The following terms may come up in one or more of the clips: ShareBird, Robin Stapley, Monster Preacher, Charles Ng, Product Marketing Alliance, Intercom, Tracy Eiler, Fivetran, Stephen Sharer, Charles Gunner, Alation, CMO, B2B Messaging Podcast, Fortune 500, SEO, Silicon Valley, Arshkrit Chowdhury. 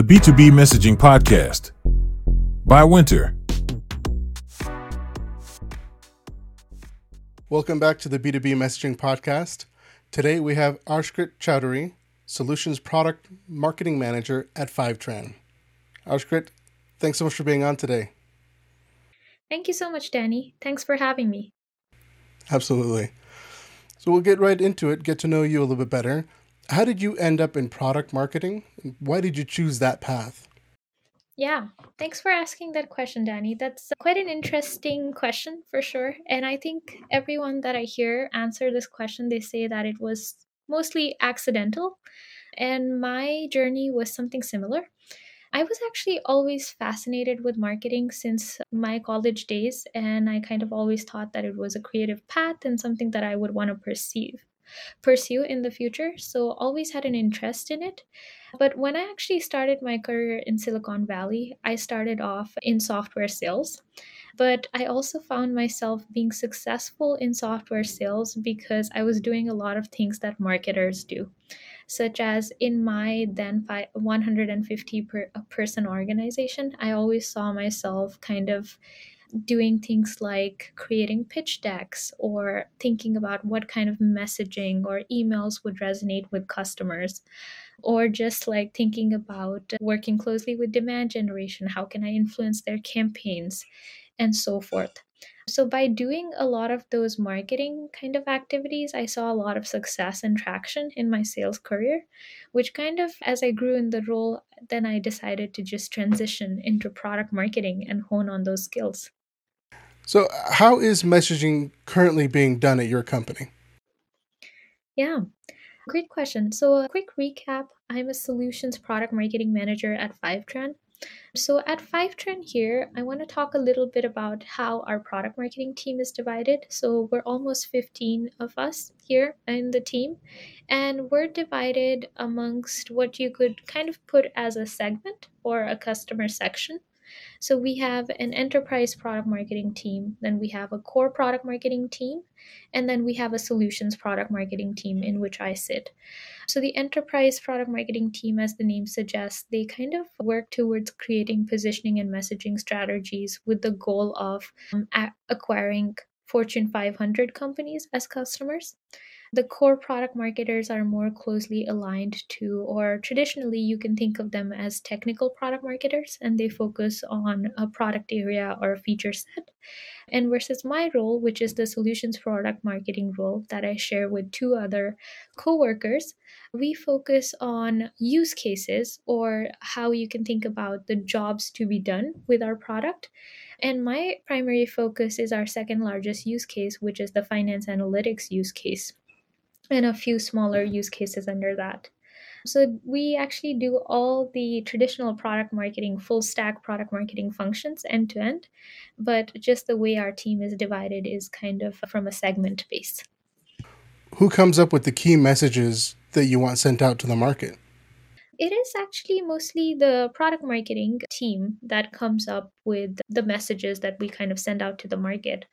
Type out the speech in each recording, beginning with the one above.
The B2B Messaging Podcast by Winter. Welcome back to the B2B Messaging Podcast. Today we have Arshkrit Chowdhury, Solutions Product Marketing Manager at Fivetran. Arshkrit, thanks so much for being on today. Thank you so much, Danny. Thanks for having me. Absolutely. So we'll get right into it, get to know you a little bit better. How did you end up in product marketing? Why did you choose that path? Yeah, thanks for asking that question, Danny. That's quite an interesting question for sure. And I think everyone that I hear answer this question, they say that it was mostly accidental. And my journey was something similar. I was actually always fascinated with marketing since my college days. And I kind of always thought that it was a creative path and something that I would want to pursue in the future. So always had an interest in it. But when I actually started my career in Silicon Valley, I started off in software sales. But I also found myself being successful in software sales because I was doing a lot of things that marketers do, such as in my then 150-person organization, I always saw myself kind of doing things like creating pitch decks or thinking about what kind of messaging or emails would resonate with customers, or just like thinking about working closely with demand generation. How can I influence their campaigns and so forth? So by doing a lot of those marketing kind of activities, I saw a lot of success and traction in my sales career, which kind of, as I grew in the role, then I decided to just transition into product marketing and hone on those skills. So how is messaging currently being done at your company? Yeah, great question. So a quick recap, I'm a solutions product marketing manager at Fivetran. So at Fivetran here, I want to talk a little bit about how our product marketing team is divided. So we're almost 15 of us here in the team, and we're divided amongst what you could kind of put as a segment or a customer section. So we have an enterprise product marketing team, then we have a core product marketing team, and then we have a solutions product marketing team in which I sit. So the enterprise product marketing team, as the name suggests, they kind of work towards creating positioning and messaging strategies with the goal of acquiring Fortune 500 companies as customers. The core product marketers are more closely aligned to, or traditionally you can think of them as technical product marketers, and they focus on a product area or a feature set. And versus my role, which is the solutions product marketing role that I share with two other coworkers, we focus on use cases or how you can think about the jobs to be done with our product. And my primary focus is our second largest use case, which is the finance analytics use case, and a few smaller use cases under that. So we actually do all the traditional product marketing, full stack product marketing functions end to end, but just the way our team is divided is kind of from a segment base. Who comes up with the key messages that you want sent out to the market? It is actually mostly the product marketing team that comes up with the messages that we kind of send out to the market.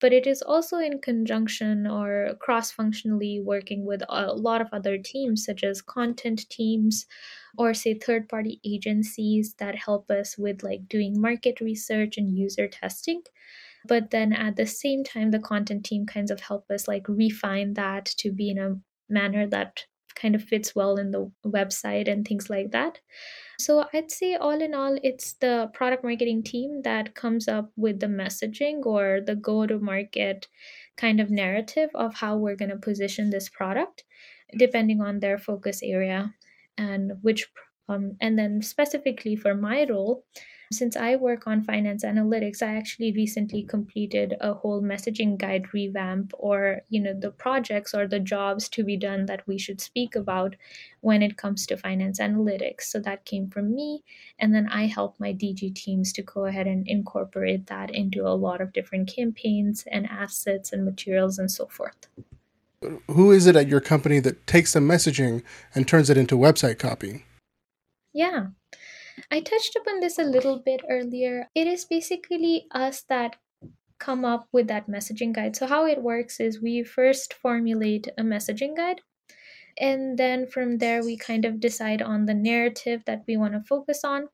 But it is also in conjunction or cross-functionally working with a lot of other teams, such as content teams or say third-party agencies that help us with like doing market research and user testing. But then at the same time, the content team kinds of help us like refine that to be in a manner that kind of fits well in the website and things like that. So I'd say all in all, it's the product marketing team that comes up with the messaging or the go-to-market kind of narrative of how we're going to position this product, depending on their focus area and which. And then specifically for my role, since I work on finance analytics, I actually recently completed a whole messaging guide revamp or, the projects or the jobs to be done that we should speak about when it comes to finance analytics. So that came from me. And then I helped my DG teams to go ahead and incorporate that into a lot of different campaigns and assets and materials and so forth. Who is it at your company that takes the messaging and turns it into website copy? Yeah, I touched upon this a little bit earlier. It is basically us that come up with that messaging guide. So how it works is we first formulate a messaging guide. And then from there, we kind of decide on the narrative that we want to focus on.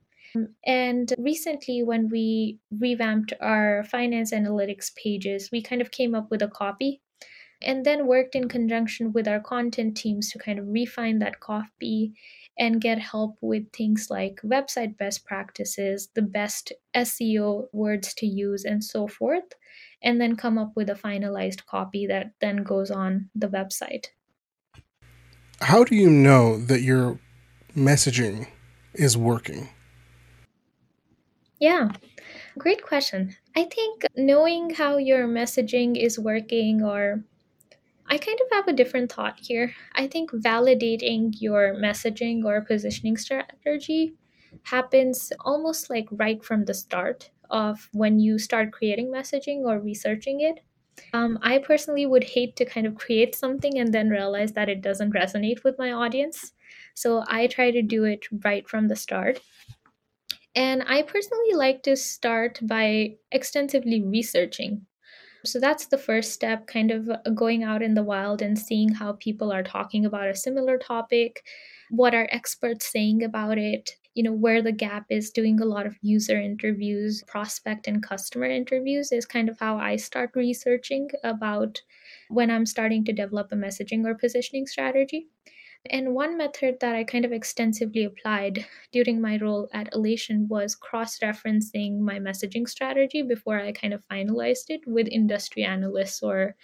And recently, when we revamped our finance analytics pages, we kind of came up with a copy and then worked in conjunction with our content teams to kind of refine that copy and get help with things like website best practices, the best SEO words to use, and so forth, and then come up with a finalized copy that then goes on the website. How do you know that your messaging is working? Yeah, great question. I think knowing how your messaging is working, or I kind of have a different thought here. I think validating your messaging or positioning strategy happens almost like right from the start of when you start creating messaging or researching it. I personally would hate to kind of create something and then realize that it doesn't resonate with my audience. So I try to do it right from the start. And I personally like to start by extensively researching. So that's the first step, kind of going out in the wild and seeing how people are talking about a similar topic, what are experts saying about it, you know, where the gap is, doing a lot of user interviews, prospect and customer interviews is kind of how I start researching about when I'm starting to develop a messaging or positioning strategy. And one method that I kind of extensively applied during my role at Alation was cross-referencing my messaging strategy before I kind of finalized it with industry analysts or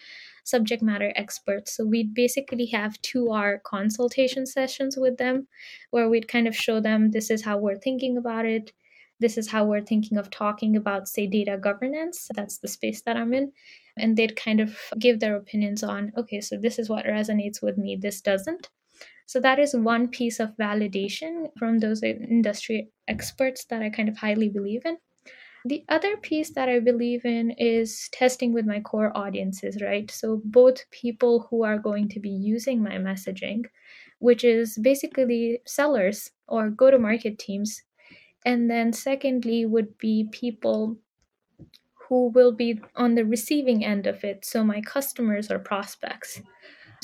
subject matter experts. So we'd basically have 2-hour consultation sessions with them where we'd kind of show them this is how we're thinking about it. This is how we're thinking of talking about, say, data governance. That's the space that I'm in. And they'd kind of give their opinions on, okay, so this is what resonates with me. This doesn't. So that is one piece of validation from those industry experts that I kind of highly believe in. The other piece that I believe in is testing with my core audiences, right? So both people who are going to be using my messaging, which is basically sellers or go-to-market teams. And then secondly would be people who will be on the receiving end of it. So my customers or prospects.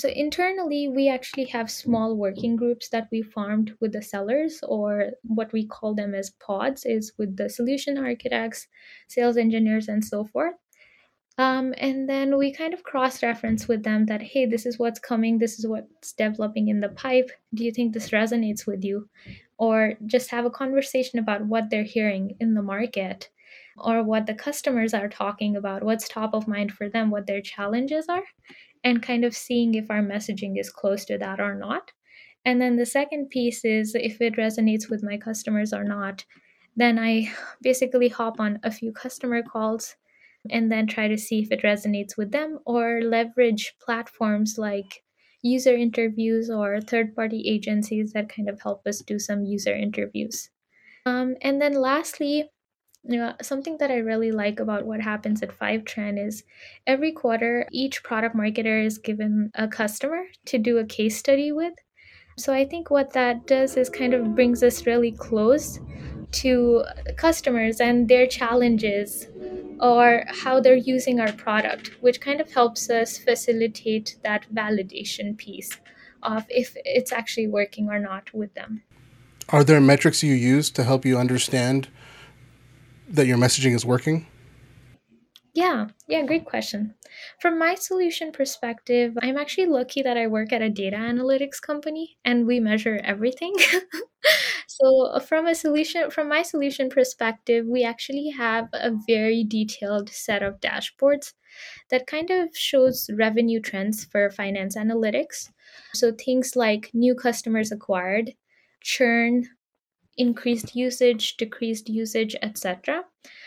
So internally, we actually have small working groups that we formed with the sellers, or what we call them as pods, is with the solution architects, sales engineers, and so forth. And then we kind of cross-reference with them that, hey, this is what's coming. This is what's developing in the pipe. Do you think this resonates with you? Or just have a conversation about what they're hearing in the market or what the customers are talking about, what's top of mind for them, what their challenges are, and kind of seeing if our messaging is close to that or not. And then the second piece is if it resonates with my customers or not, then I basically hop on a few customer calls and then try to see if it resonates with them, or leverage platforms like user interviews or third-party agencies that kind of help us do some user interviews. And then lastly, something that I really like about what happens at Fivetran is every quarter, each product marketer is given a customer to do a case study with. So I think what that does is kind of brings us really close to customers and their challenges or how they're using our product, which kind of helps us facilitate that validation piece of if it's actually working or not with them. Are there metrics you use to help you understand that your messaging is working? Yeah, great question. From my solution perspective, I'm actually lucky that I work at a data analytics company and we measure everything. So from my solution perspective, we actually have a very detailed set of dashboards that kind of shows revenue trends for finance analytics. So things like new customers acquired, churn, increased usage, decreased usage, etc.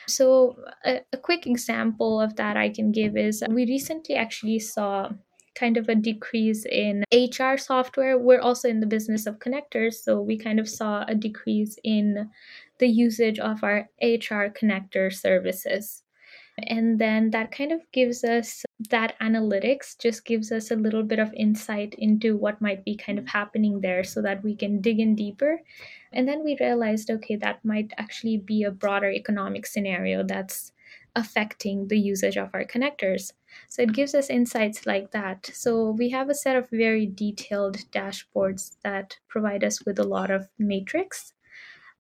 So a quick example of that I can give is we recently actually saw kind of a decrease in HR software. We're also in the business of connectors, so we kind of saw a decrease in the usage of our HR connector services. And then that kind of gives us that analytics, just gives us a little bit of insight into what might be kind of happening there so that we can dig in deeper. And then we realized, okay, that might actually be a broader economic scenario that's affecting the usage of our connectors. So it gives us insights like that. So we have a set of very detailed dashboards that provide us with a lot of metrics.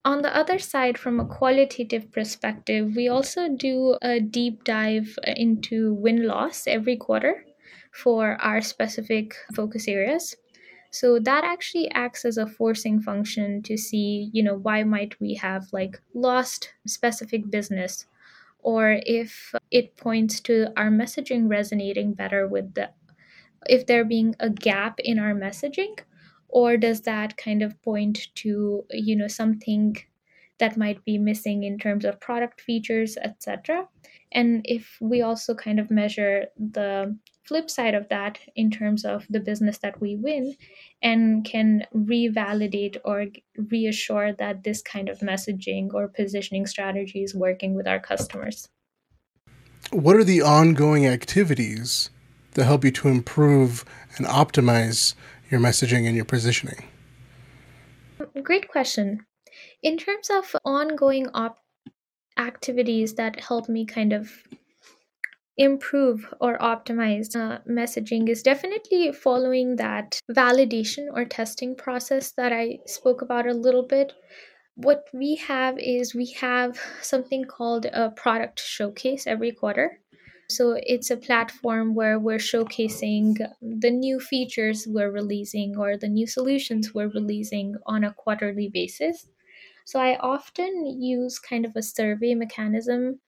On the other side, from a qualitative perspective, we also do a deep dive into win-loss every quarter for our specific focus areas. So that actually acts as a forcing function to see, why might we have lost specific business, or if it points to our messaging resonating better with if there being a gap in our messaging, or does that kind of point to, something that might be missing in terms of product features, etc. And if we also kind of measure the flip side of that in terms of the business that we win and can revalidate or reassure that this kind of messaging or positioning strategy is working with our customers. What are the ongoing activities that help you to improve and optimize your messaging and your positioning? Great question. In terms of ongoing activities that help me kind of improve or optimize messaging is definitely following that validation or testing process that I spoke about a little bit. What we have is we have something called a product showcase every quarter. So it's a platform where we're showcasing the new features we're releasing or the new solutions we're releasing on a quarterly basis. So I often use kind of a survey mechanism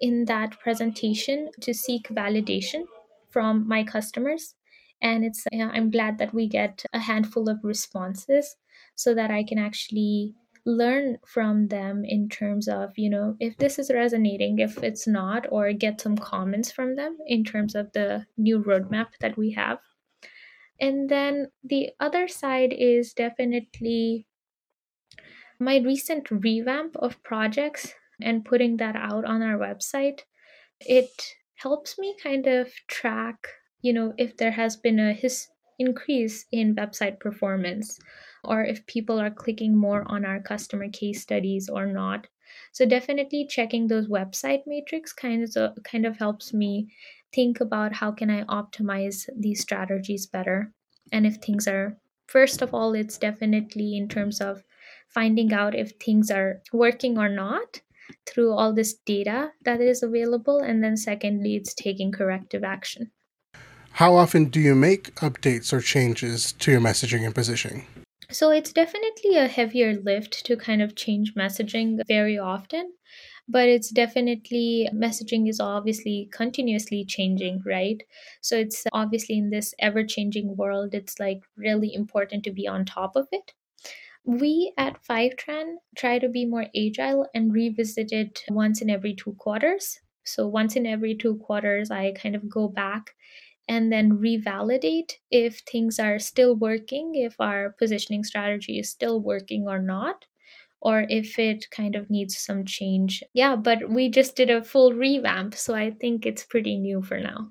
in that presentation to seek validation from my customers. And I'm glad that we get a handful of responses so that I can actually learn from them in terms of, if this is resonating, if it's not, or get some comments from them in terms of the new roadmap that we have. And then the other side is definitely my recent revamp of projects and putting that out on our website. It helps me kind of track, if there has been a increase in website performance, or if people are clicking more on our customer case studies or not. So definitely checking those website metrics kind of helps me think about how can I optimize these strategies better. And if things are, first of all, it's definitely in terms of finding out if things are working or not through all this data that is available. And then secondly, it's taking corrective action. How often do you make updates or changes to your messaging and positioning? So it's definitely a heavier lift to kind of change messaging very often, but it's definitely, messaging is obviously continuously changing, right? So it's obviously in this ever-changing world, it's really important to be on top of it. We at Fivetran try to be more agile and revisit it once in every 2 quarters. So once in every 2 quarters, I kind of go back and then revalidate if things are still working, if our positioning strategy is still working or not, or if it kind of needs some change. Yeah, but we just did a full revamp, so I think it's pretty new for now.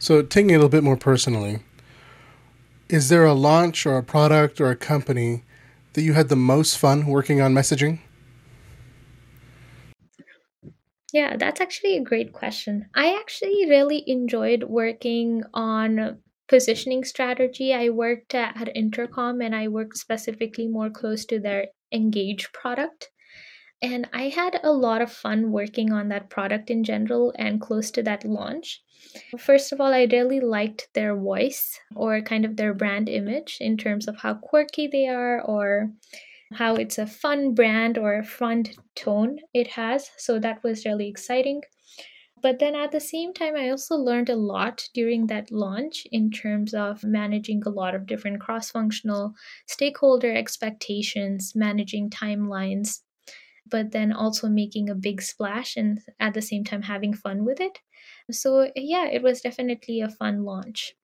So taking it a little bit more personally, is there a launch or a product or a company that you had the most fun working on messaging? Yeah, that's actually a great question. I actually really enjoyed working on positioning strategy. I worked at Intercom, and I worked specifically more close to their Engage product. And I had a lot of fun working on that product in general and close to that launch. First of all, I really liked their voice, or kind of their brand image, in terms of how quirky they are, or how it's a fun brand or a fun tone it has. So that was really exciting. But then at the same time, I also learned a lot during that launch in terms of managing a lot of different cross-functional stakeholder expectations, managing timelines, but then also making a big splash and at the same time having fun with it. So yeah, it was definitely a fun launch.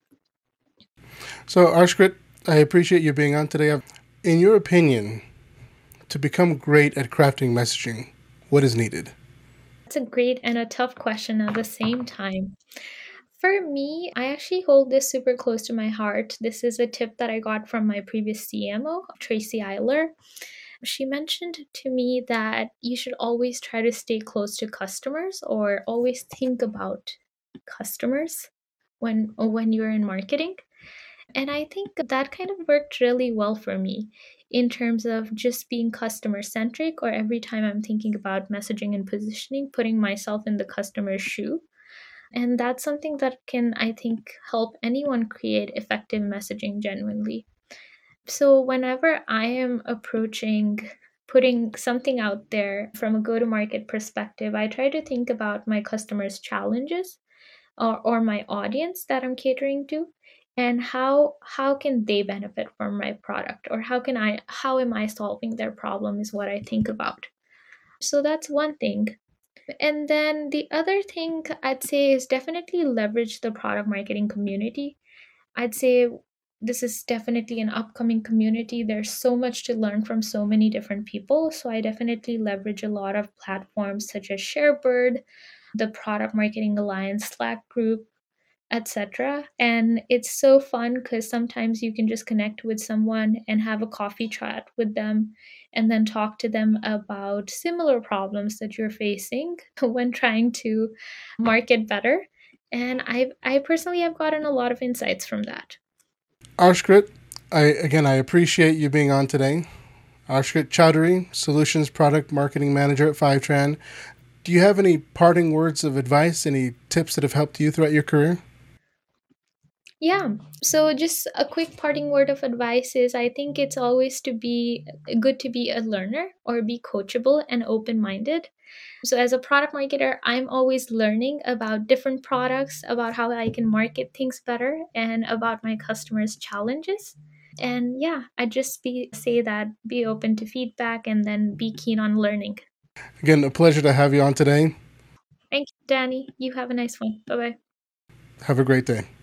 So Arshkrit, I appreciate you being on today. In your opinion, to become great at crafting messaging, what is needed? That's a great and a tough question at the same time. For me, I actually hold this super close to my heart. This is a tip that I got from my previous CMO, Tracy Eiler. She mentioned to me that you should always try to stay close to customers, or always think about customers when you're in marketing. And I think that kind of worked really well for me in terms of just being customer-centric, or every time I'm thinking about messaging and positioning, putting myself in the customer's shoe. And that's something that can, I think, help anyone create effective messaging genuinely. So whenever I am approaching putting something out there from a go-to-market perspective, I try to think about my customers' challenges or my audience that I'm catering to, and how can they benefit from my product, or how am I solving their problem is what I think about. So that's one thing. And then the other thing I'd say is definitely leverage the product marketing community. I'd say this is definitely an upcoming community. There's so much to learn from so many different people. So I definitely leverage a lot of platforms such as ShareBird, the Product Marketing Alliance Slack group, etc. And it's so fun because sometimes you can just connect with someone and have a coffee chat with them and then talk to them about similar problems that you're facing when trying to market better. And I personally have gotten a lot of insights from that. Arshkrit, I appreciate you being on today. Arshkrit Chowdhury, Solutions Product Marketing Manager at Fivetran. Do you have any parting words of advice, any tips that have helped you throughout your career? Yeah. So just a quick parting word of advice is I think it's always good to be a learner or be coachable and open-minded. So as a product marketer, I'm always learning about different products, about how I can market things better, and about my customers' challenges. And yeah, I just say that be open to feedback and then be keen on learning. Again, a pleasure to have you on today. Thank you, Danny. You have a nice one. Bye-bye. Have a great day.